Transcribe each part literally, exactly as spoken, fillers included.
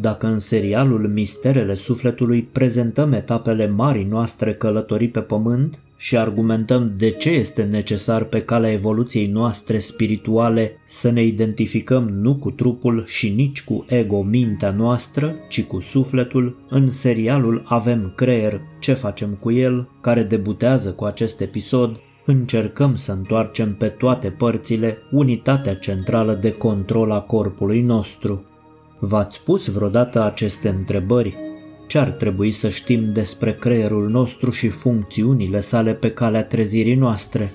Dacă în serialul Misterele Sufletului prezentăm etapele marii noastre călătorii pe pământ și argumentăm de ce este necesar pe calea evoluției noastre spirituale să ne identificăm nu cu trupul și nici cu ego-mintea noastră, ci cu sufletul, în serialul Avem Creier, ce facem cu el, care debutează cu acest episod, încercăm să întoarcem pe toate părțile unitatea centrală de control a corpului nostru. V-ați pus vreodată aceste întrebări? Ce ar trebui să știm despre creierul nostru și funcțiunile sale pe calea trezirii noastre?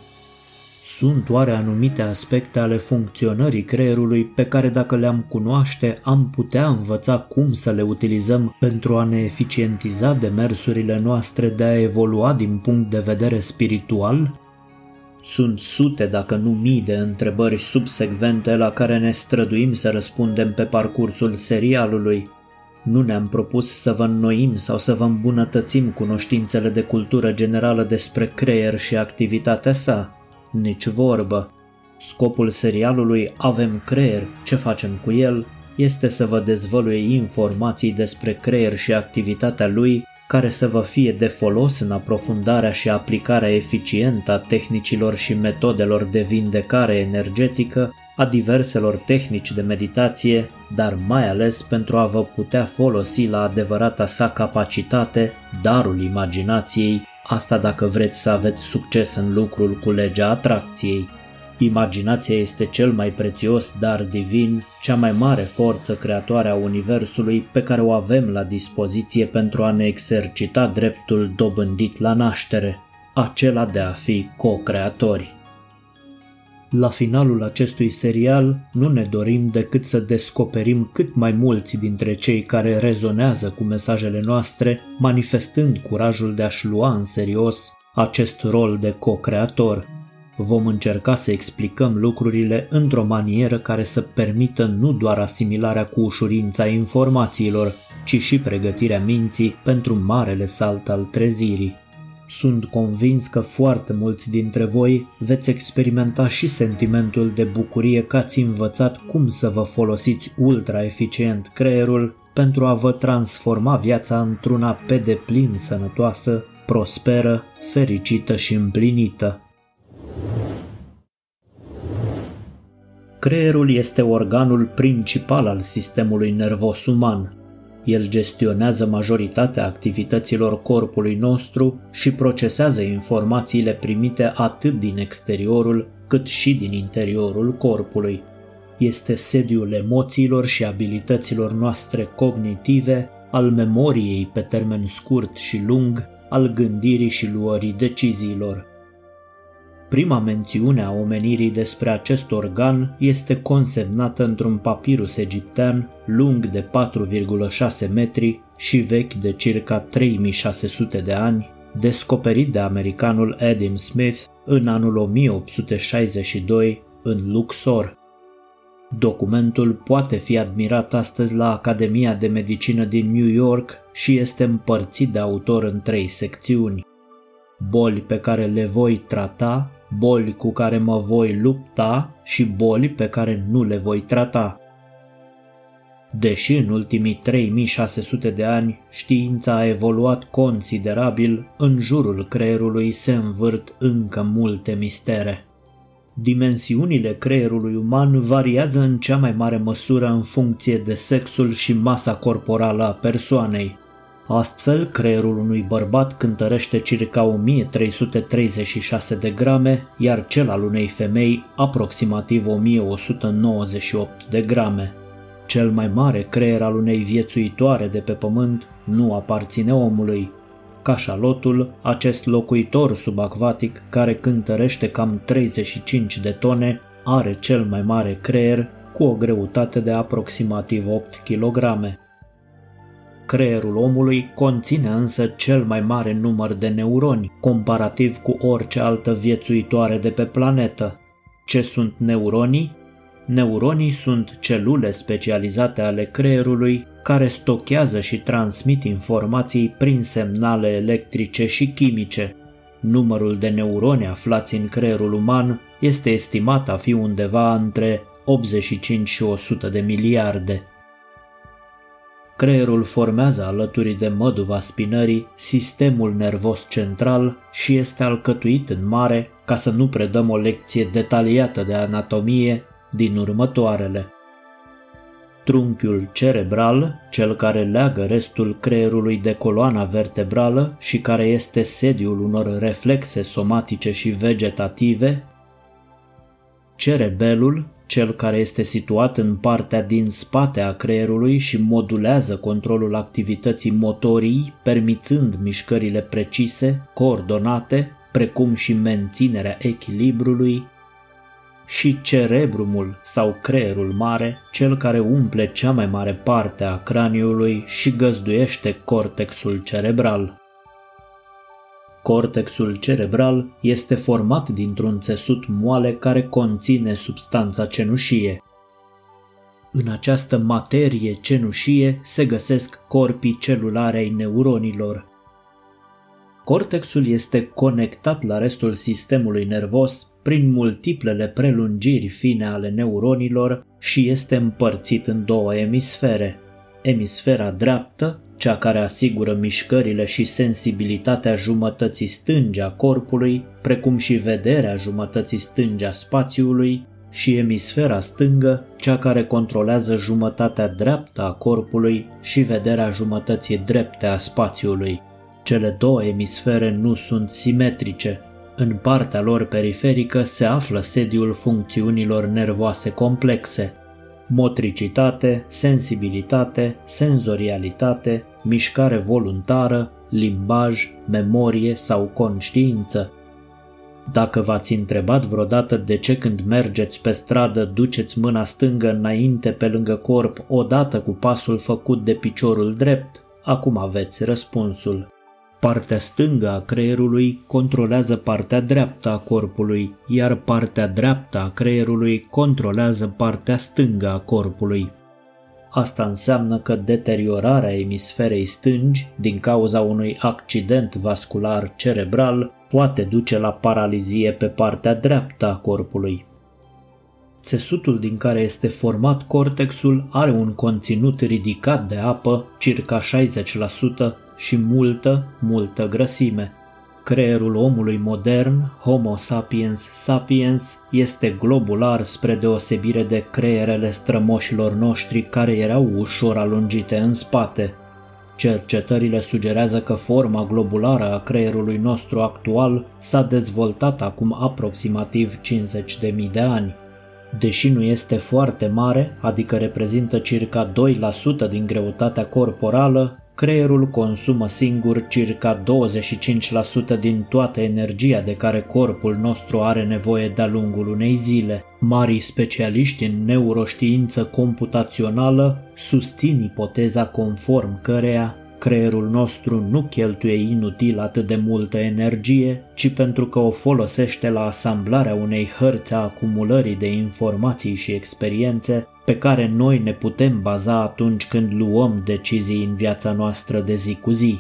Sunt oare anumite aspecte ale funcționării creierului pe care dacă le-am cunoaște, am putea învăța cum să le utilizăm pentru a ne eficientiza demersurile noastre de a evolua din punct de vedere spiritual? Sunt sute, dacă nu mii, de întrebări subsecvente la care ne străduim să răspundem pe parcursul serialului. Nu ne-am propus să vă înnoim sau să vă îmbunătățim cunoștințele de cultură generală despre creier și activitatea sa. Nici vorbă. Scopul serialului Avem Creier, ce facem cu el, este să vă dezvăluie informații despre creier și activitatea lui, care să vă fie de folos în aprofundarea și aplicarea eficientă a tehnicilor și metodelor de vindecare energetică, a diverselor tehnici de meditație, dar mai ales pentru a vă putea folosi la adevărata sa capacitate, darul imaginației, asta dacă vreți să aveți succes în lucrul cu legea atracției. Imaginația este cel mai prețios dar divin, cea mai mare forță creatoare a Universului pe care o avem la dispoziție pentru a ne exercita dreptul dobândit la naștere, acela de a fi co-creatori. La finalul acestui serial, nu ne dorim decât să descoperim cât mai mulți dintre cei care rezonează cu mesajele noastre, manifestând curajul de a-și lua în serios acest rol de co-creator. Vom încerca să explicăm lucrurile într-o manieră care să permită nu doar asimilarea cu ușurința informațiilor, ci și pregătirea minții pentru marele salt al trezirii. Sunt convins că foarte mulți dintre voi veți experimenta și sentimentul de bucurie că ați învățat cum să vă folosiți ultra-eficient creierul pentru a vă transforma viața într-una pe deplin sănătoasă, prosperă, fericită și împlinită. Creierul este organul principal al sistemului nervos uman. El gestionează majoritatea activităților corpului nostru și procesează informațiile primite atât din exteriorul, cât și din interiorul corpului. Este sediul emoțiilor și abilităților noastre cognitive, al memoriei pe termen scurt și lung, al gândirii și luării deciziilor. Prima mențiune a omenirii despre acest organ este consemnată într-un papirus egiptean lung de patru virgulă șase metri și vechi de circa trei mii șase sute de ani, descoperit de americanul Edwin Smith în anul o mie opt sute șaizeci și doi în Luxor. Documentul poate fi admirat astăzi la Academia de Medicină din New York și este împărțit de autor în trei secțiuni. Boli pe care le voi trata, boli cu care mă voi lupta și boli pe care nu le voi trata. Deși în ultimii trei mii șase sute de ani știința a evoluat considerabil, în jurul creierului se învârt încă multe mistere. Dimensiunile creierului uman variază în cea mai mare măsură în funcție de sexul și masa corporală a persoanei. Astfel, creierul unui bărbat cântărește circa o mie trei sute treizeci și șase de grame, iar cel al unei femei aproximativ o mie o sută nouăzeci și opt de grame. Cel mai mare creier al unei viețuitoare de pe pământ nu aparține omului. Cașalotul, acest locuitor subacvatic care cântărește cam treizeci și cinci de tone, are cel mai mare creier cu o greutate de aproximativ opt kilograme. Creierul omului conține însă cel mai mare număr de neuroni, comparativ cu orice altă viețuitoare de pe planetă. Ce sunt neuronii? Neuronii sunt celule specializate ale creierului care stochează și transmit informații prin semnale electrice și chimice. Numărul de neuroni aflați în creierul uman este estimat a fi undeva între optzeci și cinci și o sută de miliarde. Creierul formează alături de măduva spinării sistemul nervos central și este alcătuit în mare, ca să nu predăm o lecție detaliată de anatomie, din următoarele. Trunchiul cerebral, cel care leagă restul creierului de coloana vertebrală și care este sediul unor reflexe somatice și vegetative. Cerebelul, cel care este situat în partea din spate a creierului și modulează controlul activității motorii, permițând mișcările precise, coordonate, precum și menținerea echilibrului. Și cerebrumul sau creierul mare, cel care umple cea mai mare parte a craniului și găzduiește cortexul cerebral. Cortexul cerebral este format dintr-un țesut moale care conține substanța cenușie. În această materie cenușie se găsesc corpii celulare ai neuronilor. Cortexul este conectat la restul sistemului nervos prin multiplele prelungiri fine ale neuronilor și este împărțit în două emisfere. Emisfera dreaptă, cea care asigură mișcările și sensibilitatea jumătății stânge a corpului, precum și vederea jumătății stânge a spațiului, și emisfera stângă, cea care controlează jumătatea dreaptă a corpului și vederea jumătății drepte a spațiului. Cele două emisfere nu sunt simetrice. În partea lor periferică se află sediul funcțiunilor nervoase complexe: motricitate, sensibilitate, senzorialitate, mișcare voluntară, limbaj, memorie sau conștiință. Dacă v-ați întrebat vreodată de ce când mergeți pe stradă duceți mâna stângă înainte pe lângă corp odată cu pasul făcut de piciorul drept, acum aveți răspunsul. Partea stângă a creierului controlează partea dreaptă a corpului, iar partea dreaptă a creierului controlează partea stângă a corpului. Asta înseamnă că deteriorarea emisferei stângi, din cauza unui accident vascular cerebral, poate duce la paralizie pe partea dreaptă a corpului. Țesutul din care este format cortexul are un conținut ridicat de apă, circa șaizeci la sută, și multă, multă grăsime. Creierul omului modern, Homo sapiens sapiens, este globular spre deosebire de creierele strămoșilor noștri care erau ușor alungite în spate. Cercetările sugerează că forma globulară a creierului nostru actual s-a dezvoltat acum aproximativ cincizeci de mii de ani. Deși nu este foarte mare, adică reprezintă circa doi la sută din greutatea corporală, creierul consumă singur circa douăzeci și cinci la sută din toată energia de care corpul nostru are nevoie de-a lungul unei zile. Marii specialiști în neuroștiință computațională susțin ipoteza conform căreia creierul nostru nu cheltuie inutil atât de multă energie, ci pentru că o folosește la asamblarea unei hărți a acumulării de informații și experiențe pe care noi ne putem baza atunci când luăm decizii în viața noastră de zi cu zi.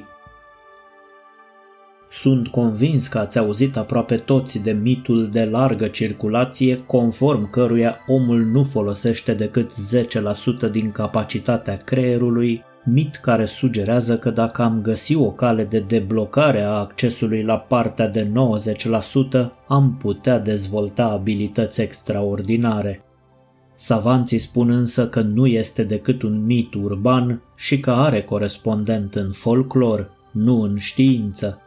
Sunt convins că ați auzit aproape toți de mitul de largă circulație, conform căruia omul nu folosește decât zece la sută din capacitatea creierului, mit care sugerează că dacă am găsit o cale de deblocare a accesului la partea de nouăzeci la sută, am putea dezvolta abilități extraordinare. Savanții spun însă că nu este decât un mit urban și că are corespondent în folclor, nu în știință.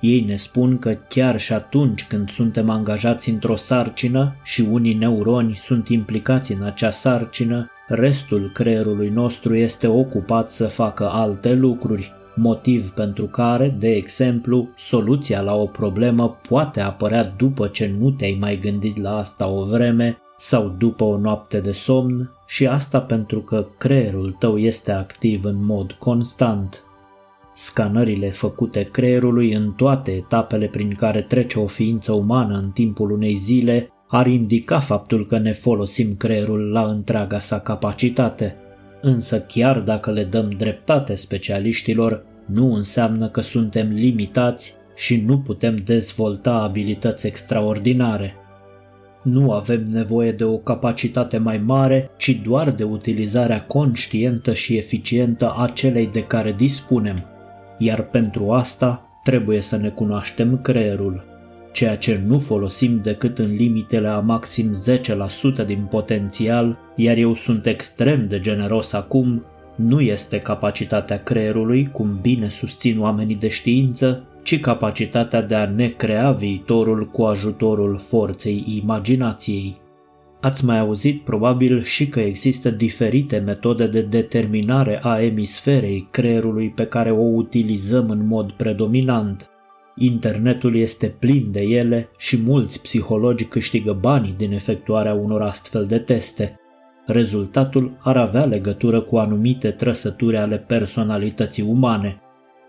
Ei ne spun că chiar și atunci când suntem angajați într-o sarcină și unii neuroni sunt implicați în acea sarcină, restul creierului nostru este ocupat să facă alte lucruri, motiv pentru care, de exemplu, soluția la o problemă poate apărea după ce nu te-ai mai gândit la asta o vreme sau după o noapte de somn, și asta pentru că creierul tău este activ în mod constant. Scanările făcute creierului în toate etapele prin care trece o ființă umană în timpul unei zile ar indica faptul că ne folosim creierul la întreaga sa capacitate. Însă chiar dacă le dăm dreptate specialiștilor, nu înseamnă că suntem limitați și nu putem dezvolta abilități extraordinare. Nu avem nevoie de o capacitate mai mare, ci doar de utilizarea conștientă și eficientă a celei de care dispunem, iar pentru asta trebuie să ne cunoaștem creierul, ceea ce nu folosim decât în limitele a maxim zece la sută din potențial, iar eu sunt extrem de generos acum, nu este capacitatea creierului, cum bine susțin oamenii de știință, ci capacitatea de a ne crea viitorul cu ajutorul forței imaginației. Ați mai auzit probabil și că există diferite metode de determinare a emisferei creierului pe care o utilizăm în mod predominant. Internetul este plin de ele și mulți psihologi câștigă banii din efectuarea unor astfel de teste. Rezultatul ar avea legătură cu anumite trăsături ale personalității umane.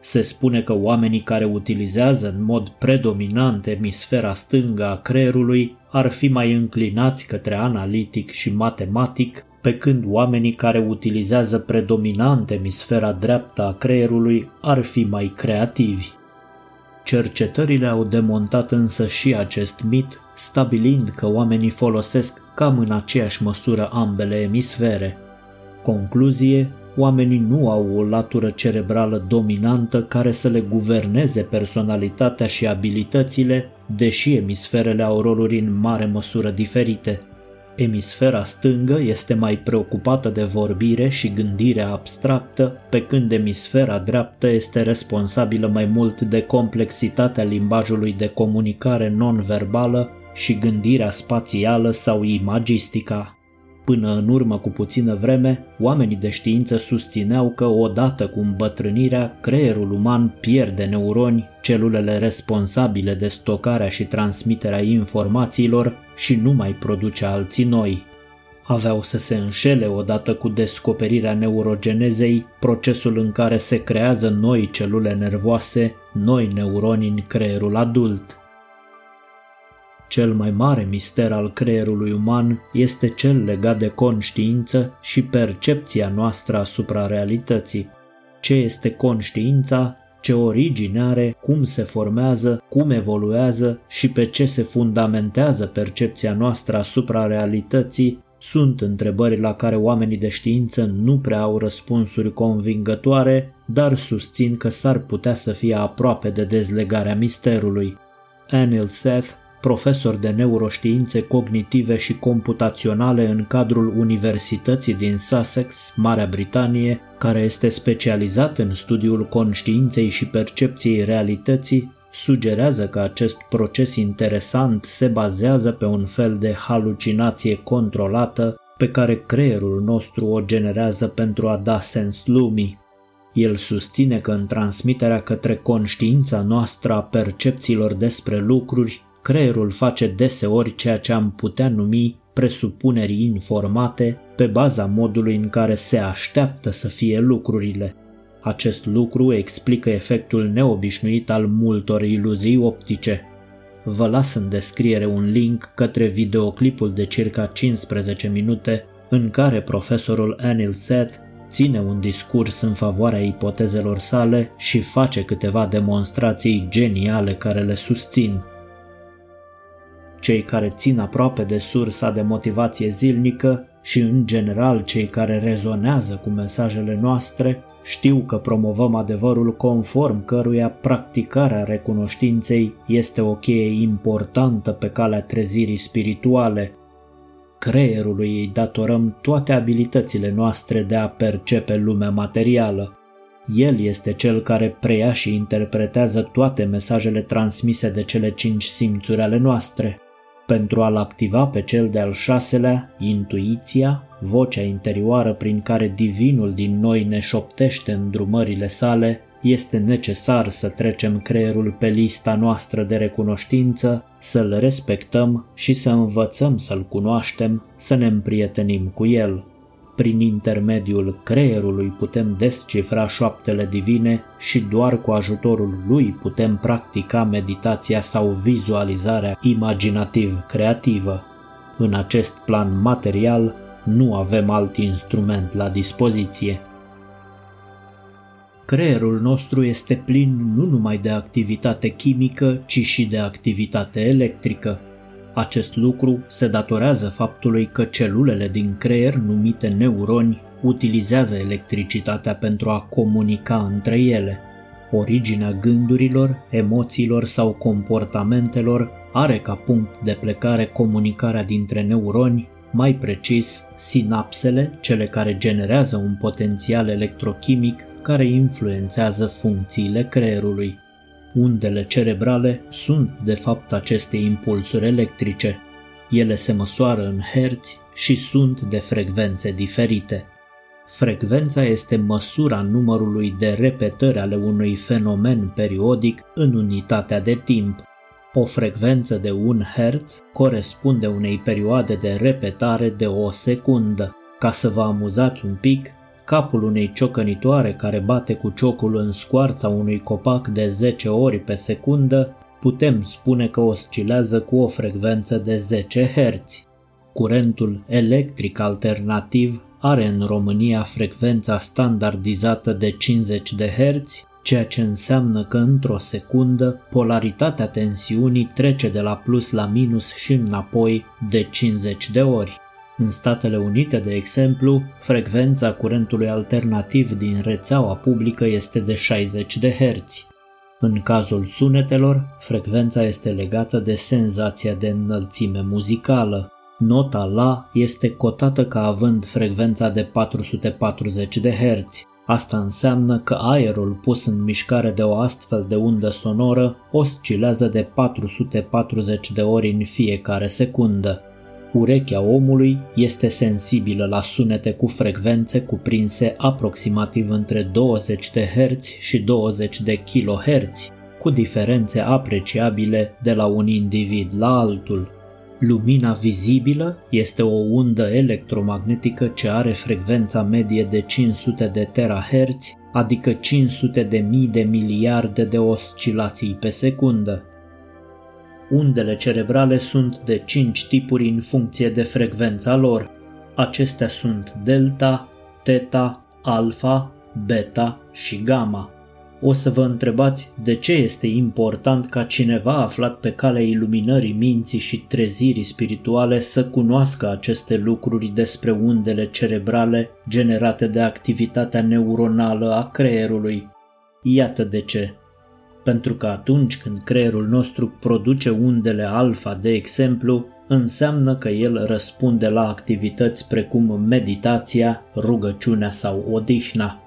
Se spune că oamenii care utilizează în mod predominant emisfera stângă a creierului ar fi mai înclinați către analitic și matematic, pe când oamenii care utilizează predominant emisfera dreaptă a creierului ar fi mai creativi. Cercetările au demontat însă și acest mit, stabilind că oamenii folosesc cam în aceeași măsură ambele emisfere. Concluzie: oamenii nu au o latură cerebrală dominantă care să le guverneze personalitatea și abilitățile, deși emisferele au roluri în mare măsură diferite. Emisfera stângă este mai preocupată de vorbire și gândire abstractă, pe când emisfera dreaptă este responsabilă mai mult de complexitatea limbajului de comunicare non-verbală și gândirea spațială sau imagistica. Până în urmă cu puțină vreme, oamenii de știință susțineau că odată cu îmbătrânirea, creierul uman pierde neuroni, celulele responsabile de stocarea și transmiterea informațiilor, și nu mai produce alții noi. Aveau să se înșele odată cu descoperirea neurogenezei, procesul în care se creează noi celule nervoase, noi neuroni în creierul adult. Cel mai mare mister al creierului uman este cel legat de conștiință și percepția noastră asupra realității. Ce este conștiința, ce origine are, cum se formează, cum evoluează și pe ce se fundamentează percepția noastră asupra realității, sunt întrebări la care oamenii de știință nu prea au răspunsuri convingătoare, dar susțin că s-ar putea să fie aproape de dezlegarea misterului. Anil Seth, profesor de neuroștiințe cognitive și computaționale în cadrul Universității din Sussex, Marea Britanie, care este specializat în studiul conștiinței și percepției realității, sugerează că acest proces interesant se bazează pe un fel de halucinație controlată pe care creierul nostru o generează pentru a da sens lumii. El susține că în transmiterea către conștiința noastră a percepțiilor despre lucruri, creierul face deseori ceea ce am putea numi presupuneri informate pe baza modului în care se așteaptă să fie lucrurile. Acest lucru explică efectul neobișnuit al multor iluzii optice. Vă las în descriere un link către videoclipul de circa cincisprezece minute în care profesorul Anil Seth ține un discurs în favoarea ipotezelor sale și face câteva demonstrații geniale care le susțin. Cei care țin aproape de sursa de motivație zilnică și, în general, cei care rezonează cu mesajele noastre știu că promovăm adevărul conform căruia practicarea recunoștinței este o cheie importantă pe calea trezirii spirituale. Creierului îi datorăm toate abilitățile noastre de a percepe lumea materială. El este cel care preia și interpretează toate mesajele transmise de cele cinci simțuri ale noastre. Pentru a-l activa pe cel de-al șaselea, intuiția, vocea interioară prin care divinul din noi ne șoptește îndrumările sale, este necesar să trecem creierul pe lista noastră de recunoștință, să-l respectăm și să învățăm să-l cunoaștem, să ne împrietenim cu el. Prin intermediul creierului putem descifra șoaptele divine și doar cu ajutorul lui putem practica meditația sau vizualizarea imaginativ-creativă. În acest plan material nu avem alt instrument la dispoziție. Creierul nostru este plin nu numai de activitate chimică, ci și de activitate electrică. Acest lucru se datorează faptului că celulele din creier, numite neuroni, utilizează electricitatea pentru a comunica între ele. Originea gândurilor, emoțiilor sau comportamentelor are ca punct de plecare comunicarea dintre neuroni, mai precis, sinapsele, cele care generează un potențial electrochimic care influențează funcțiile creierului. Undele cerebrale sunt, de fapt, aceste impulsuri electrice. Ele se măsoară în herți și sunt de frecvențe diferite. Frecvența este măsura numărului de repetări ale unui fenomen periodic în unitatea de timp. O frecvență de un herț corespunde unei perioade de repetare de o secundă. Ca să vă amuzați un pic, capul unei ciocănitoare care bate cu ciocul în scoarța unui copac de zece ori pe secundă, putem spune că oscilează cu o frecvență de zece herți. Curentul electric alternativ are în România frecvența standardizată de cincizeci de herți, ceea ce înseamnă că într-o secundă polaritatea tensiunii trece de la plus la minus și înapoi de cincizeci de ori. În Statele Unite, de exemplu, frecvența curentului alternativ din rețeaua publică este de șaizeci de herți. În cazul sunetelor, frecvența este legată de senzația de înălțime muzicală. Nota La este cotată ca având frecvența de patru sute patruzeci de herți. Asta înseamnă că aerul pus în mișcare de o astfel de undă sonoră oscilează de patru sute patruzeci de ori în fiecare secundă. Urechea omului este sensibilă la sunete cu frecvențe cuprinse aproximativ între douăzeci de herți și douăzeci de kiloherți, cu diferențe apreciabile de la un individ la altul. Lumina vizibilă este o undă electromagnetică ce are frecvența medie de cinci sute de teraherți, adică cinci sute de mii de miliarde de oscilații pe secundă. Undele cerebrale sunt de cinci tipuri în funcție de frecvența lor. Acestea sunt delta, teta, alfa, beta și gamma. O să vă întrebați de ce este important ca cineva aflat pe calea iluminării minții și trezirii spirituale să cunoască aceste lucruri despre undele cerebrale generate de activitatea neuronală a creierului. Iată de ce. Pentru că atunci când creierul nostru produce undele alfa, de exemplu, înseamnă că el răspunde la activități precum meditația, rugăciunea sau odihna.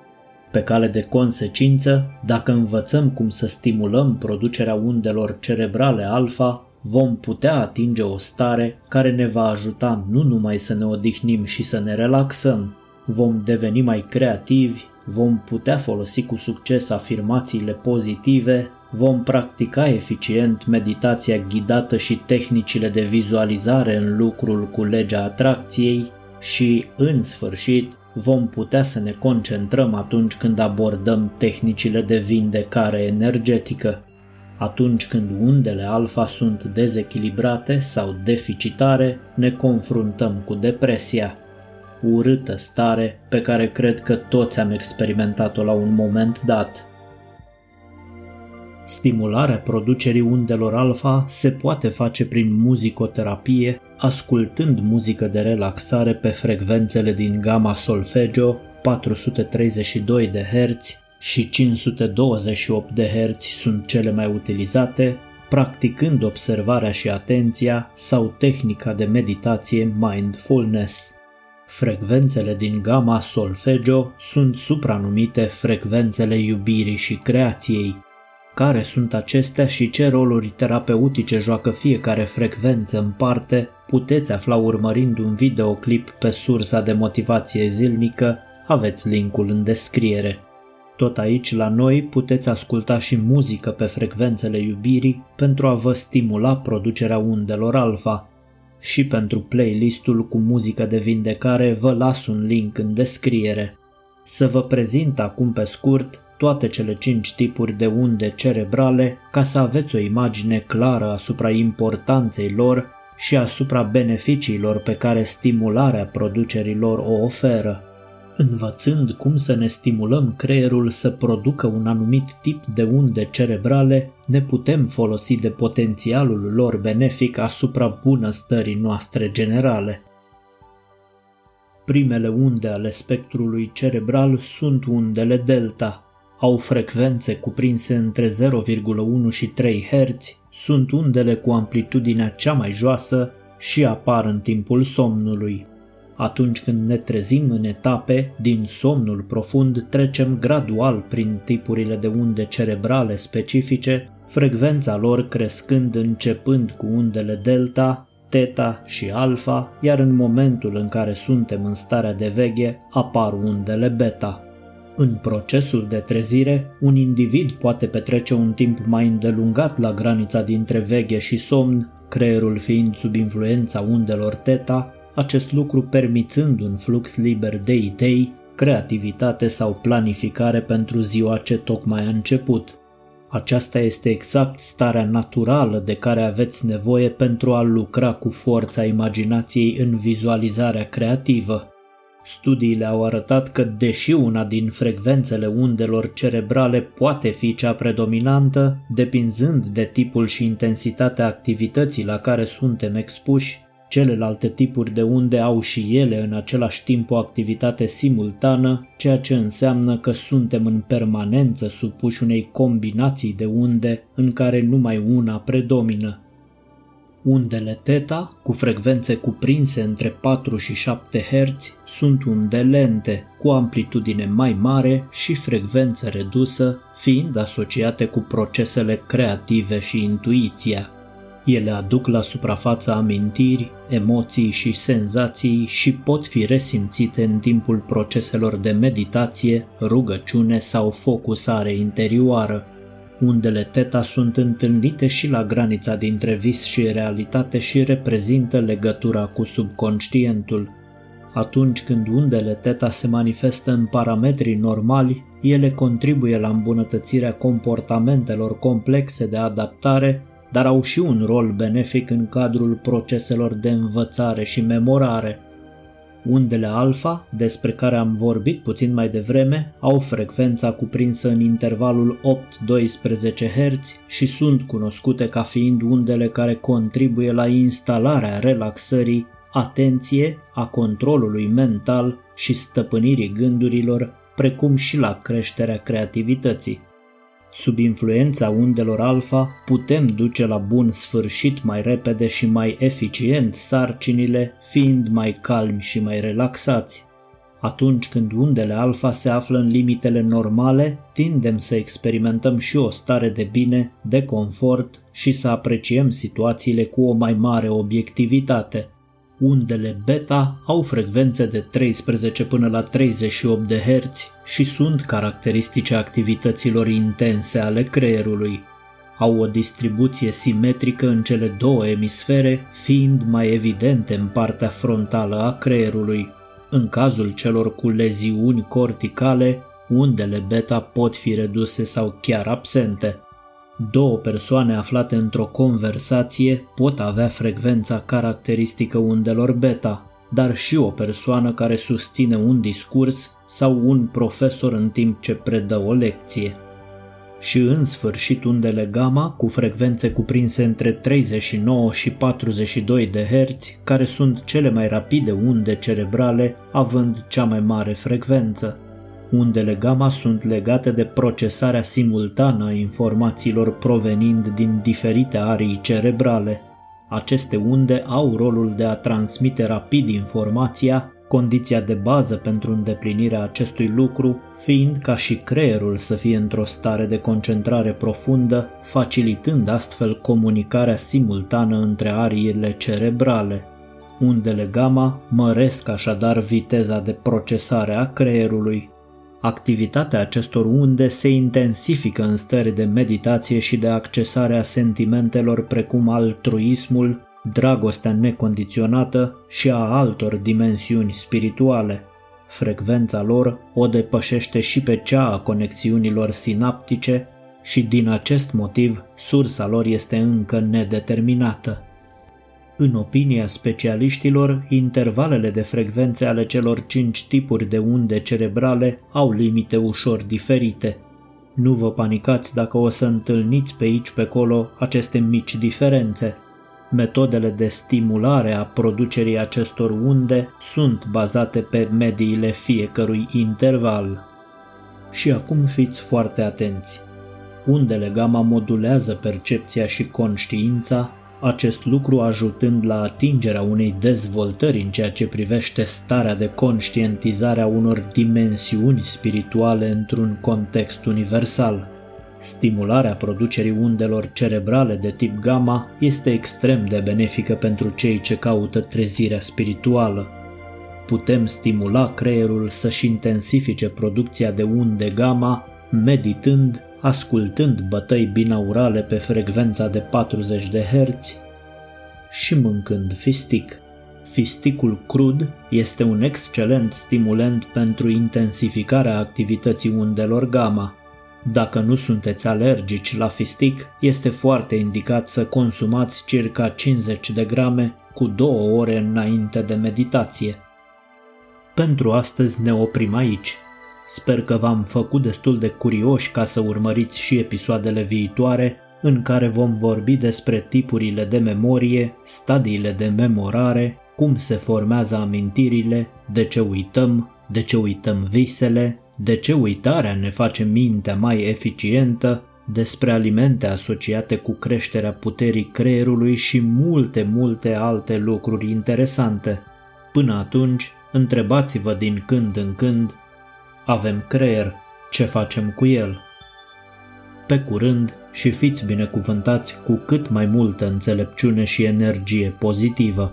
Pe cale de consecință, dacă învățăm cum să stimulăm producerea undelor cerebrale alfa, vom putea atinge o stare care ne va ajuta nu numai să ne odihnim și să ne relaxăm, vom deveni mai creativi, vom putea folosi cu succes afirmațiile pozitive, vom practica eficient meditația ghidată și tehnicile de vizualizare în lucrul cu legea atracției și, în sfârșit, vom putea să ne concentrăm atunci când abordăm tehnicile de vindecare energetică. Atunci când undele alfa sunt dezechilibrate sau deficitare, ne confruntăm cu depresia. Urâtă stare pe care cred că toți am experimentat-o la un moment dat. Stimularea producerii undelor alfa se poate face prin muzicoterapie, ascultând muzică de relaxare pe frecvențele din gama Solfeggio, patru sute treizeci și doi de herți și cinci sute douăzeci și opt de herți sunt cele mai utilizate, practicând observarea și atenția sau tehnica de meditație mindfulness. Frecvențele din gama Solfeggio sunt supranumite frecvențele iubirii și creației. Care sunt acestea și ce roluri terapeutice joacă fiecare frecvență în parte, puteți afla urmărind un videoclip pe sursa de motivație zilnică, aveți linkul în descriere. Tot aici la noi puteți asculta și muzică pe frecvențele iubirii pentru a vă stimula producerea undelor alfa. Și pentru playlistul cu muzică de vindecare vă las un link în descriere. Să vă prezint acum pe scurt toate cele cinci tipuri de unde cerebrale ca să aveți o imagine clară asupra importanței lor și asupra beneficiilor pe care stimularea producerii lor o oferă. învățând cum să ne stimulăm creierul să producă un anumit tip de unde cerebrale, ne putem folosi de potențialul lor benefic asupra bunăstării noastre generale. Primele unde ale spectrului cerebral sunt undele delta. Au frecvențe cuprinse între zero virgulă unu și trei herți, sunt undele cu amplitudinea cea mai joasă și apar în timpul somnului. Atunci când ne trezim în etape, din somnul profund trecem gradual prin tipurile de unde cerebrale specifice, frecvența lor crescând începând cu undele delta, teta și alfa, iar în momentul în care suntem în starea de veche, apar undele beta. În procesul de trezire, un individ poate petrece un timp mai îndelungat la granița dintre veche și somn, creierul fiind sub influența undelor teta, acest lucru permițând un flux liber de idei, creativitate sau planificare pentru ziua ce tocmai a început. Aceasta este exact starea naturală de care aveți nevoie pentru a lucra cu forța imaginației în vizualizarea creativă. Studiile au arătat că, deși una din frecvențele undelor cerebrale poate fi cea predominantă, depinzând de tipul și intensitatea activității la care suntem expuși, celelalte tipuri de unde au și ele în același timp o activitate simultană, ceea ce înseamnă că suntem în permanență supuși unei combinații de unde în care numai una predomină. Undele teta, cu frecvențe cuprinse între patru și șapte herți, sunt unde lente, cu amplitudine mai mare și frecvență redusă, fiind asociate cu procesele creative și intuiția. Ele aduc la suprafață amintiri, emoții și senzații și pot fi resimțite în timpul proceselor de meditație, rugăciune sau focusare interioară. Undele teta sunt întâlnite și la granița dintre vis și realitate și reprezintă legătura cu subconștientul. Atunci când undele teta se manifestă în parametrii normali, ele contribuie la îmbunătățirea comportamentelor complexe de adaptare, dar au și un rol benefic în cadrul proceselor de învățare și memorare. Undele alfa, despre care am vorbit puțin mai devreme, au frecvența cuprinsă în intervalul opt doisprezece herți și sunt cunoscute ca fiind undele care contribuie la instalarea relaxării, atenție, a controlului mental și stăpânirii gândurilor, precum și la creșterea creativității. Sub influența undelor alfa putem duce la bun sfârșit mai repede și mai eficient sarcinile, fiind mai calmi și mai relaxați. Atunci când undele alfa se află în limitele normale, tindem să experimentăm și o stare de bine, de confort și să apreciem situațiile cu o mai mare obiectivitate. Undele beta au frecvențe de treisprezece până la treizeci și opt de herți și sunt caracteristice activităților intense ale creierului. Au o distribuție simetrică în cele două emisfere, fiind mai evidente în partea frontală a creierului. În cazul celor cu leziuni corticale, undele beta pot fi reduse sau chiar absente. Două persoane aflate într-o conversație pot avea frecvența caracteristică undelor beta, dar și o persoană care susține un discurs sau un profesor în timp ce predă o lecție. Și în sfârșit undele gamma, cu frecvențe cuprinse între treizeci și nouă și patruzeci și doi de herți, care sunt cele mai rapide unde cerebrale, având cea mai mare frecvență. Undele gamma sunt legate de procesarea simultană a informațiilor provenind din diferite arii cerebrale. Aceste unde au rolul de a transmite rapid informația, condiția de bază pentru îndeplinirea acestui lucru, fiind ca și creierul să fie într-o stare de concentrare profundă, facilitând astfel comunicarea simultană între ariile cerebrale. Undele gamma măresc așadar viteza de procesare a creierului. Activitatea acestor unde se intensifică în stări de meditație și de accesare a sentimentelor precum altruismul, dragostea necondiționată și a altor dimensiuni spirituale. Frecvența lor o depășește și pe cea a conexiunilor sinaptice și din acest motiv sursa lor este încă nedeterminată. În opinia specialiștilor, intervalele de frecvențe ale celor cinci tipuri de unde cerebrale au limite ușor diferite. Nu vă panicați dacă o să întâlniți pe aici pe acolo aceste mici diferențe. Metodele de stimulare a producerii acestor unde sunt bazate pe mediile fiecărui interval. Și acum fiți foarte atenți. Undele gamma modulează percepția și conștiința, acest lucru ajutând la atingerea unei dezvoltări în ceea ce privește starea de conștientizare a unor dimensiuni spirituale într-un context universal. Stimularea producerii undelor cerebrale de tip gamma este extrem de benefică pentru cei ce caută trezirea spirituală. Putem stimula creierul să-și intensifice producția de unde gamma, meditând, ascultând bătăi binaurale pe frecvența de patruzeci de herți și mâncând fistic. Fisticul crud este un excelent stimulant pentru intensificarea activității undelor gamma. Dacă nu sunteți alergici la fistic, este foarte indicat să consumați circa cincizeci de grame cu două ore înainte de meditație. Pentru astăzi ne oprim aici. Sper că v-am făcut destul de curioși ca să urmăriți și episoadele viitoare în care vom vorbi despre tipurile de memorie, stadiile de memorare, cum se formează amintirile, de ce uităm, de ce uităm visele, de ce uitarea ne face mintea mai eficientă, despre alimente asociate cu creșterea puterii creierului și multe, multe alte lucruri interesante. Până atunci, întrebați-vă din când în când: avem creier, ce facem cu el? Pe curând și fiți binecuvântați cu cât mai multă înțelepciune și energie pozitivă!